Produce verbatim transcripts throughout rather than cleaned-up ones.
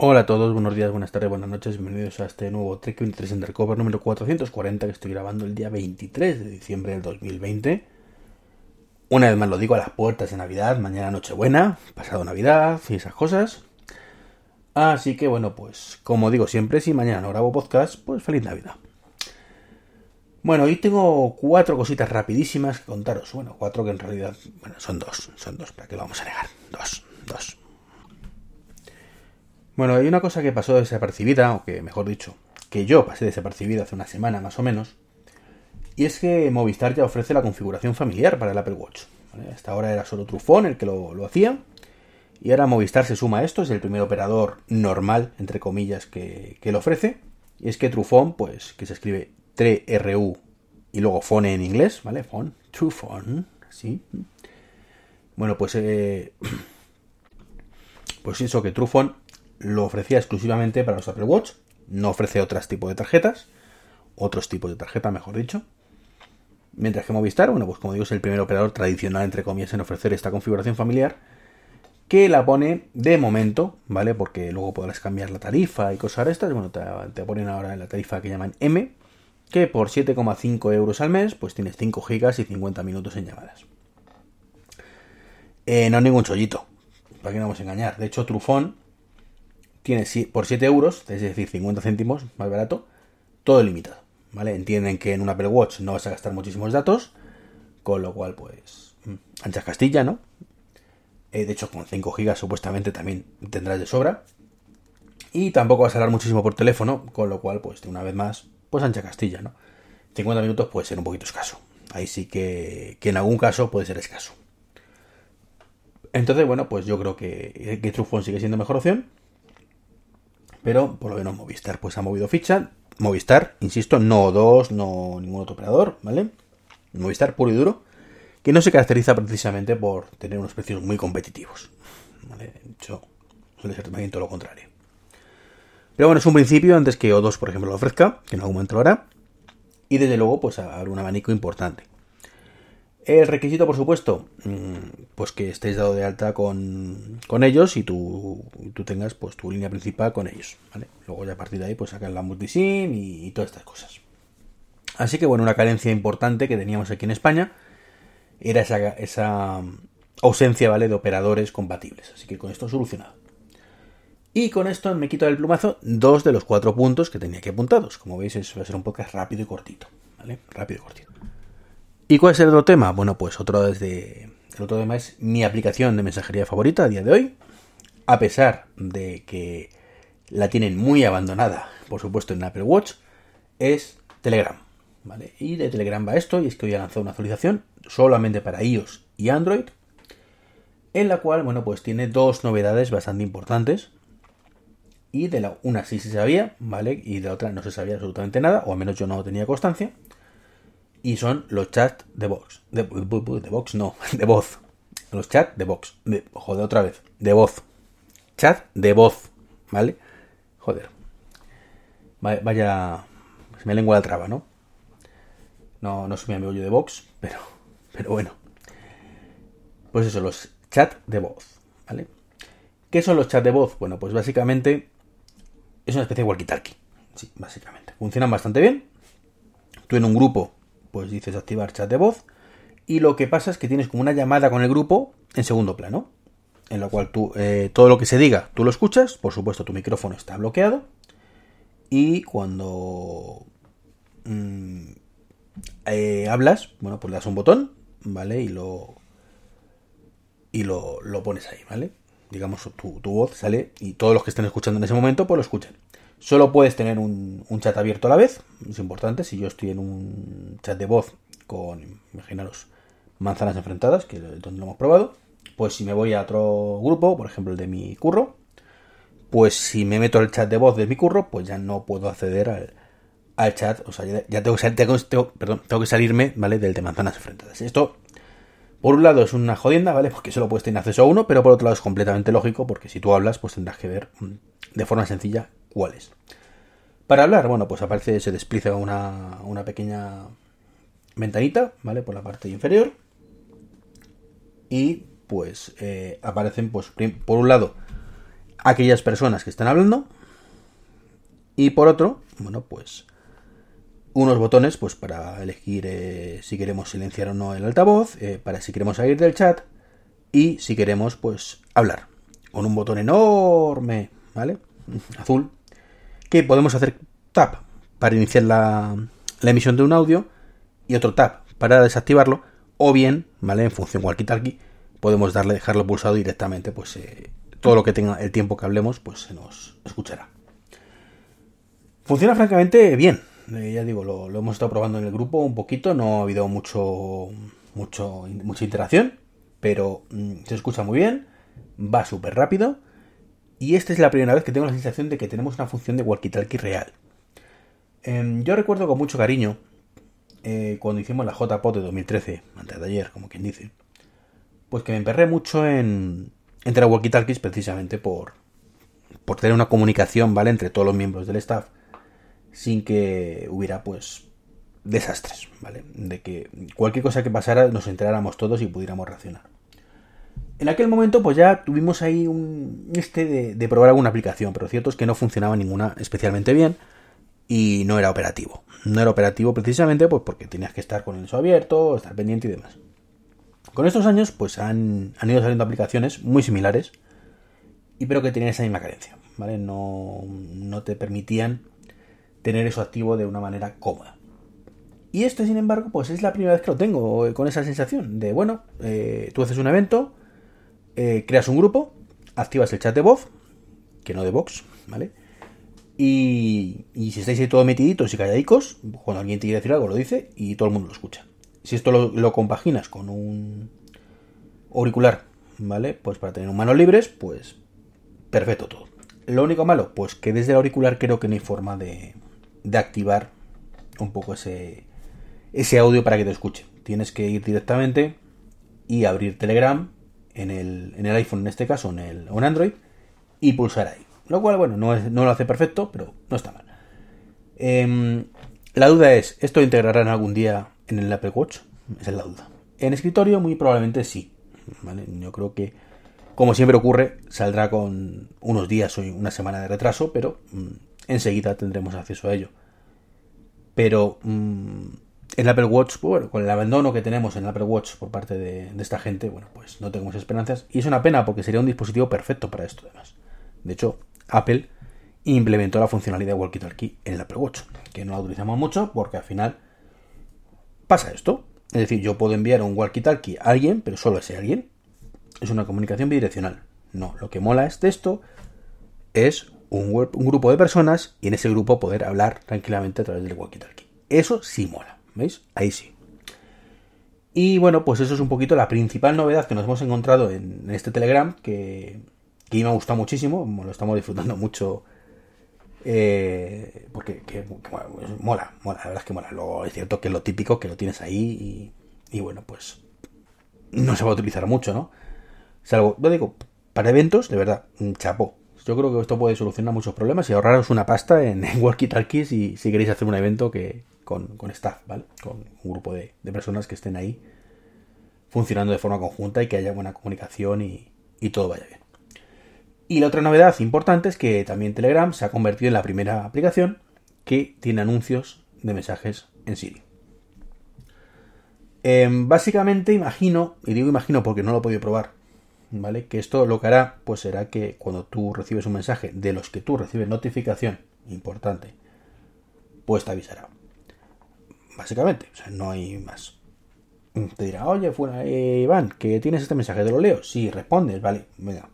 Hola a todos, buenos días, buenas tardes, buenas noches, bienvenidos a este nuevo Trekking veintitrés Undercover número cuatrocientos cuarenta que estoy grabando el día veintitrés de diciembre del dos mil veinte. Una vez más lo digo, a las puertas de Navidad, mañana Nochebuena, pasado Navidad y esas cosas. Así que bueno, pues como digo siempre, si mañana no grabo podcast, pues feliz Navidad. Bueno, hoy tengo cuatro cositas rapidísimas que contaros. Bueno, cuatro que en realidad, bueno, son dos, son dos, ¿para qué lo vamos a negar? Dos, dos. Bueno, hay una cosa que pasó desapercibida, o que mejor dicho, que yo pasé desapercibida hace una semana más o menos, y es que Movistar ya ofrece la configuración familiar para el Apple Watch. ¿Vale? Hasta ahora era solo Truphone el que lo, lo hacía, y ahora Movistar se suma a esto, es el primer operador normal, entre comillas, que, que lo ofrece, y es que Truphone, pues, que se escribe T R U y luego Phone en inglés, ¿vale? Phone, Truphone, sí. Bueno, pues, eh, pues eso, que Truphone lo ofrecía exclusivamente para los Apple Watch, no ofrece otros tipos de tarjetas, otros tipos de tarjeta, mejor dicho. Mientras que Movistar, bueno, pues como digo, es el primer operador tradicional, entre comillas, en ofrecer esta configuración familiar, que la pone de momento, ¿vale? Porque luego podrás cambiar la tarifa y cosas de estas. Bueno, te, te ponen ahora en la tarifa que llaman M, que por siete coma cinco euros al mes, pues tienes cinco gigas y cincuenta minutos en llamadas. Eh, no es ningún chollito, para que no vamos a engañar. De hecho, Truphone tiene por siete euros, es decir, cincuenta céntimos, más barato, todo limitado, ¿vale? Entienden que en un Apple Watch no vas a gastar muchísimos datos, con lo cual, pues, anchas Castilla, ¿no? Eh, de hecho, con cinco gigas supuestamente también tendrás de sobra. Y tampoco vas a hablar muchísimo por teléfono, con lo cual, pues, de una vez más, pues ancha Castilla, ¿no? cincuenta minutos puede ser un poquito escaso. Ahí sí que, que en algún caso puede ser escaso. Entonces, bueno, pues yo creo que, que Truphone sigue siendo mejor opción. Pero por lo menos Movistar pues ha movido ficha. Movistar, insisto, no O dos, no ningún otro operador, ¿vale? Movistar puro y duro, que no se caracteriza precisamente por tener unos precios muy competitivos, ¿vale? De hecho, suele ser también todo lo contrario. Pero bueno, es un principio antes que O dos, por ejemplo, lo ofrezca, que en algún momento lo hará. Y desde luego, pues habrá un abanico importante. El requisito, por supuesto, pues que estéis dado de alta con, con ellos y tú, tú tengas pues tu línea principal con ellos, ¿vale? Luego ya a partir de ahí pues sacan la multisim y, y todas estas cosas. Así que bueno, una carencia importante que teníamos aquí en España era esa, esa ausencia, ¿vale?, de operadores compatibles. Así que con esto solucionado. Y con esto me quito del plumazo dos de los cuatro puntos que tenía aquí apuntados. Como veis, eso va a ser un podcast rápido y cortito, ¿vale? Rápido y cortito. ¿Y cuál es el otro tema? Bueno, pues otro desde el otro tema es mi aplicación de mensajería favorita a día de hoy. A pesar de que la tienen muy abandonada, por supuesto, en Apple Watch, es Telegram, ¿vale? Y de Telegram va esto, y es que hoy ha lanzado una actualización solamente para iOS y Android, en la cual, bueno, pues tiene dos novedades bastante importantes. Y de la una sí se sabía, ¿vale? Y de la otra no se sabía absolutamente nada, o al menos yo no tenía constancia. Y son los chats de voz. De, de voz, no, de voz. Los chats de voz. De, joder, otra vez. De voz. Chat de voz. ¿Vale? Joder. Vaya. vaya se me lengua la traba, ¿no? No, no soy mi amigo yo de voz, pero, pero bueno. Pues eso, los chats de voz. ¿Vale? ¿Qué son los chats de voz? Bueno, pues básicamente es una especie de walkie-talkie. Sí, básicamente. Funcionan bastante bien. Tú en un grupo, pues dices activar chat de voz, y lo que pasa es que tienes como una llamada con el grupo en segundo plano, en la cual tú, eh, todo lo que se diga, tú lo escuchas, por supuesto tu micrófono está bloqueado, y cuando mmm, eh, hablas, bueno, pues le das un botón, ¿vale? Y lo y lo, lo pones ahí, ¿vale? Digamos, tu, tu voz sale y todos los que estén escuchando en ese momento, pues lo escuchan. Solo puedes tener un, un chat abierto a la vez, es importante. Si yo estoy en un chat de voz con, imaginaros, manzanas enfrentadas, que es donde lo hemos probado, pues si me voy a otro grupo, por ejemplo el de mi curro, pues si me meto al chat de voz de mi curro, pues ya no puedo acceder al, al chat, o sea, ya, ya tengo, tengo, tengo, perdón, tengo que salirme, ¿vale?, del de manzanas enfrentadas. Esto, por un lado, es una jodienda, ¿vale?, porque solo puedes tener acceso a uno, pero por otro lado es completamente lógico, porque si tú hablas, pues tendrás que ver de forma sencilla cuáles. Para hablar, bueno, pues aparece, se despliega una, una pequeña ventanita, ¿vale?, por la parte inferior. Y pues eh, aparecen, pues, por un lado, aquellas personas que están hablando. Y por otro, bueno, pues unos botones pues para elegir eh, si queremos silenciar o no el altavoz, eh, para si queremos salir del chat y si queremos pues hablar. Con un botón enorme, ¿vale? Azul, que podemos hacer tap para iniciar la, la emisión de un audio y otro tap para desactivarlo, o bien, ¿vale? En función walkie-talkie, podemos darle, dejarlo pulsado directamente, pues eh, todo lo que tenga el tiempo que hablemos, pues se nos escuchará. Funciona francamente bien, eh, ya digo, lo, lo hemos estado probando en el grupo un poquito, no ha habido mucho, mucho mucha interacción, pero mmm, se escucha muy bien, va súper rápido, y esta es la primera vez que tengo la sensación de que tenemos una función de walkie-talkie real. Eh, yo recuerdo con mucho cariño eh, cuando hicimos la J POD de dos mil trece, antes de ayer, como quien dice, pues que me emperré mucho en entre la walkie-talkies precisamente por, por tener una comunicación, ¿vale?, entre todos los miembros del staff, sin que hubiera pues desastres, ¿vale? De que cualquier cosa que pasara nos enteráramos todos y pudiéramos reaccionar. En aquel momento pues ya tuvimos ahí un este de, de probar alguna aplicación, pero cierto es que no funcionaba ninguna especialmente bien y no era operativo. No era operativo precisamente pues porque tenías que estar con el uso abierto, estar pendiente y demás. Con estos años pues han, han ido saliendo aplicaciones muy similares y pero que tenían esa misma carencia, ¿vale? No, no te permitían tener eso activo de una manera cómoda. Y esto, sin embargo, pues es la primera vez que lo tengo con esa sensación de, bueno, eh, tú haces un evento, eh, creas un grupo, activas el chat de voz, que no de Vox, ¿vale? Y, y si estáis ahí todos metiditos y calladicos, cuando alguien te quiere decir algo lo dice y todo el mundo lo escucha. Si esto lo, lo compaginas con un auricular, ¿vale? Pues para tener manos libres, pues perfecto todo. Lo único malo, pues que desde el auricular creo que no hay forma de, de activar un poco ese, ese audio para que te escuche. Tienes que ir directamente y abrir Telegram en el, en el iPhone, en este caso, en el en Android, y pulsar ahí. Lo cual, bueno, no, es, no lo hace perfecto, pero no está mal. Eh, la duda es, ¿esto lo integrarán algún día en el Apple Watch? Esa es la duda. En escritorio, muy probablemente sí, ¿vale? Yo creo que, como siempre ocurre, saldrá con unos días o una semana de retraso, pero mmm, enseguida tendremos acceso a ello. Pero mmm, el Apple Watch, pues, bueno, con el abandono que tenemos en el Apple Watch por parte de, de esta gente, bueno, pues no tenemos esperanzas. Y es una pena porque sería un dispositivo perfecto para esto, además. De hecho, Apple implementó la funcionalidad de walkie-talkie en el Apple Watch, que no la utilizamos mucho porque al final pasa esto. Es decir, yo puedo enviar un walkie-talkie a alguien, pero solo a ese alguien. Es una comunicación bidireccional. No, lo que mola es de esto es un, web, un grupo de personas y en ese grupo poder hablar tranquilamente a través del walkie-talkie. Eso sí mola, ¿veis? Ahí sí. Y bueno, pues eso es un poquito la principal novedad que nos hemos encontrado en, en este Telegram, que, que me ha gustado muchísimo, lo estamos disfrutando mucho, eh, porque que, que, bueno, mola, mola, la verdad es que mola. Luego es cierto que es lo típico, que lo tienes ahí y, y bueno, pues no se va a utilizar mucho, ¿no? Salvo, yo digo, para eventos, de verdad, chapó. Yo creo que esto puede solucionar muchos problemas y ahorraros una pasta en, en walkie-talkies si, si queréis hacer un evento que con, con staff, ¿vale? Con un grupo de, de personas que estén ahí funcionando de forma conjunta y que haya buena comunicación y, y todo vaya bien. Y la otra novedad importante es que también Telegram se ha convertido en la primera aplicación que tiene anuncios de mensajes en Siri. Eh, básicamente imagino, y digo imagino porque no lo he podido probar, ¿vale? Que esto lo que hará pues será que cuando tú recibes un mensaje de los que tú recibes notificación importante, pues te avisará. Básicamente, o sea, no hay más. Te dirá, oye, fuera, eh, Iván, que tienes este mensaje, te lo leo. Sí, respondes, vale, venga.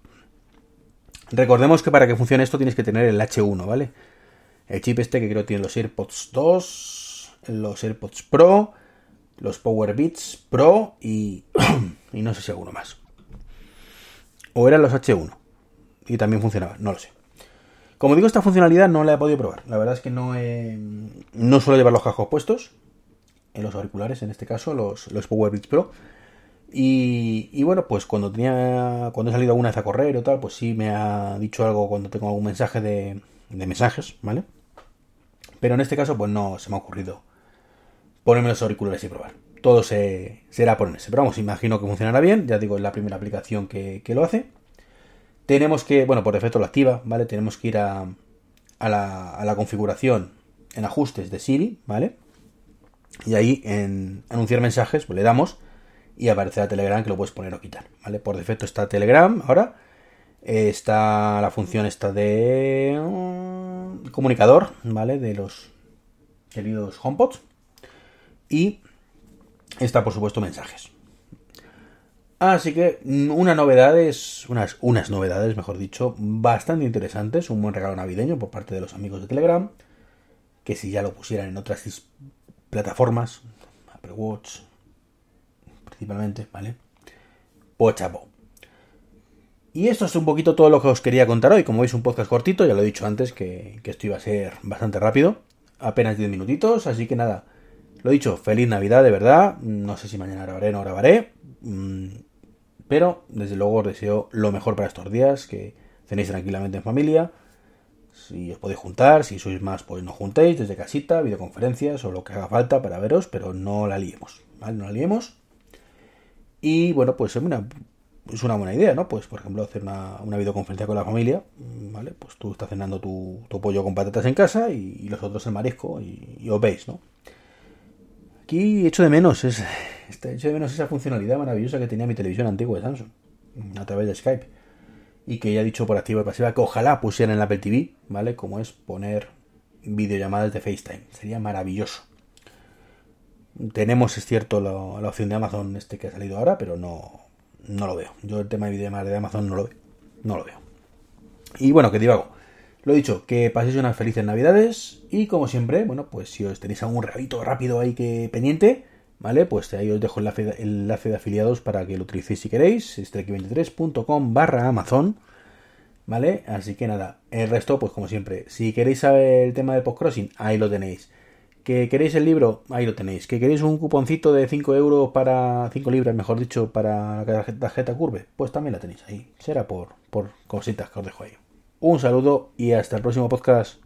Recordemos que para que funcione esto tienes que tener el hache uno, ¿vale? El chip este que creo tiene los AirPods dos, los AirPods Pro, los PowerBeats Pro y, y no sé si alguno más. O eran los hache uno. Y también funcionaba, no lo sé. Como digo, esta funcionalidad no la he podido probar. La verdad es que no he, no suelo llevar los cascos puestos. En los auriculares, en este caso, los, los PowerBeats Pro. Y, y bueno, pues cuando tenía cuando he salido alguna vez a correr o tal, pues sí me ha dicho algo cuando tengo algún mensaje de, de mensajes, ¿vale? Pero en este caso, pues no se me ha ocurrido ponerme los auriculares y probar. Todo se, será ponerse, pero vamos, imagino que funcionará bien, ya digo, es la primera aplicación que, que lo hace. Tenemos que, bueno, por defecto lo activa, ¿vale? Tenemos que ir a, a, la, a la configuración en ajustes de Siri, ¿vale? Y ahí en anunciar mensajes, pues le damos y aparecerá Telegram, que lo puedes poner o quitar, ¿vale? Por defecto está Telegram ahora. Está la función esta de um, comunicador, ¿vale? De los queridos HomePods. Y está, por supuesto, mensajes. Así que unas novedades, unas, unas novedades, mejor dicho, bastante interesantes. Un buen regalo navideño por parte de los amigos de Telegram. Que si ya lo pusieran en otras plataformas, Apple Watch, principalmente, ¿vale? Pues chapó. Y esto es un poquito todo lo que os quería contar hoy. Como veis, un podcast cortito, ya lo he dicho antes, que, que esto iba a ser bastante rápido. Apenas diez minutitos, así que nada. Lo dicho, feliz Navidad, de verdad. No sé si mañana grabaré o no grabaré. Pero, desde luego, os deseo lo mejor para estos días, que cenéis tranquilamente en familia. Si os podéis juntar, si sois más, pues no juntéis, desde casita, videoconferencias o lo que haga falta para veros, pero no la liemos, ¿vale? No la liemos. Y, bueno, pues es una... Es una buena idea, ¿no? Pues, por ejemplo, hacer una, una videoconferencia con la familia, ¿vale? Pues tú estás cenando tu, tu pollo con patatas en casa y, y los otros el marisco y, y os veis, ¿no? Aquí echo de menos, es, echo de menos esa funcionalidad maravillosa que tenía mi televisión antigua de Samsung, a través de Skype, y que ya he dicho por activa y pasiva que ojalá pusieran en la Apple T V, ¿vale? Como es poner videollamadas de FaceTime, sería maravilloso. Tenemos, es cierto, la, la opción de Amazon este que ha salido ahora, pero no... No lo veo. Yo el tema de videollamadas de Amazon no lo veo. No lo veo. Y bueno, que divago. Lo dicho, que paséis unas felices navidades. Y como siempre, bueno, pues si os tenéis algún regalito rápido ahí que pendiente, ¿vale? Pues ahí os dejo el enlace, el enlace de afiliados para que lo utilicéis si queréis. Es trekking veintitrés punto com barra Amazon. ¿Vale? Así que nada. El resto, pues como siempre, si queréis saber el tema del post-crossing, ahí lo tenéis. ¿Que queréis el libro? Ahí lo tenéis. ¿Que queréis un cuponcito de cinco euros para... cinco libras, mejor dicho, para la tarjeta Curve? Pues también la tenéis ahí. Será por, por cositas que os dejo ahí. Un saludo y hasta el próximo podcast.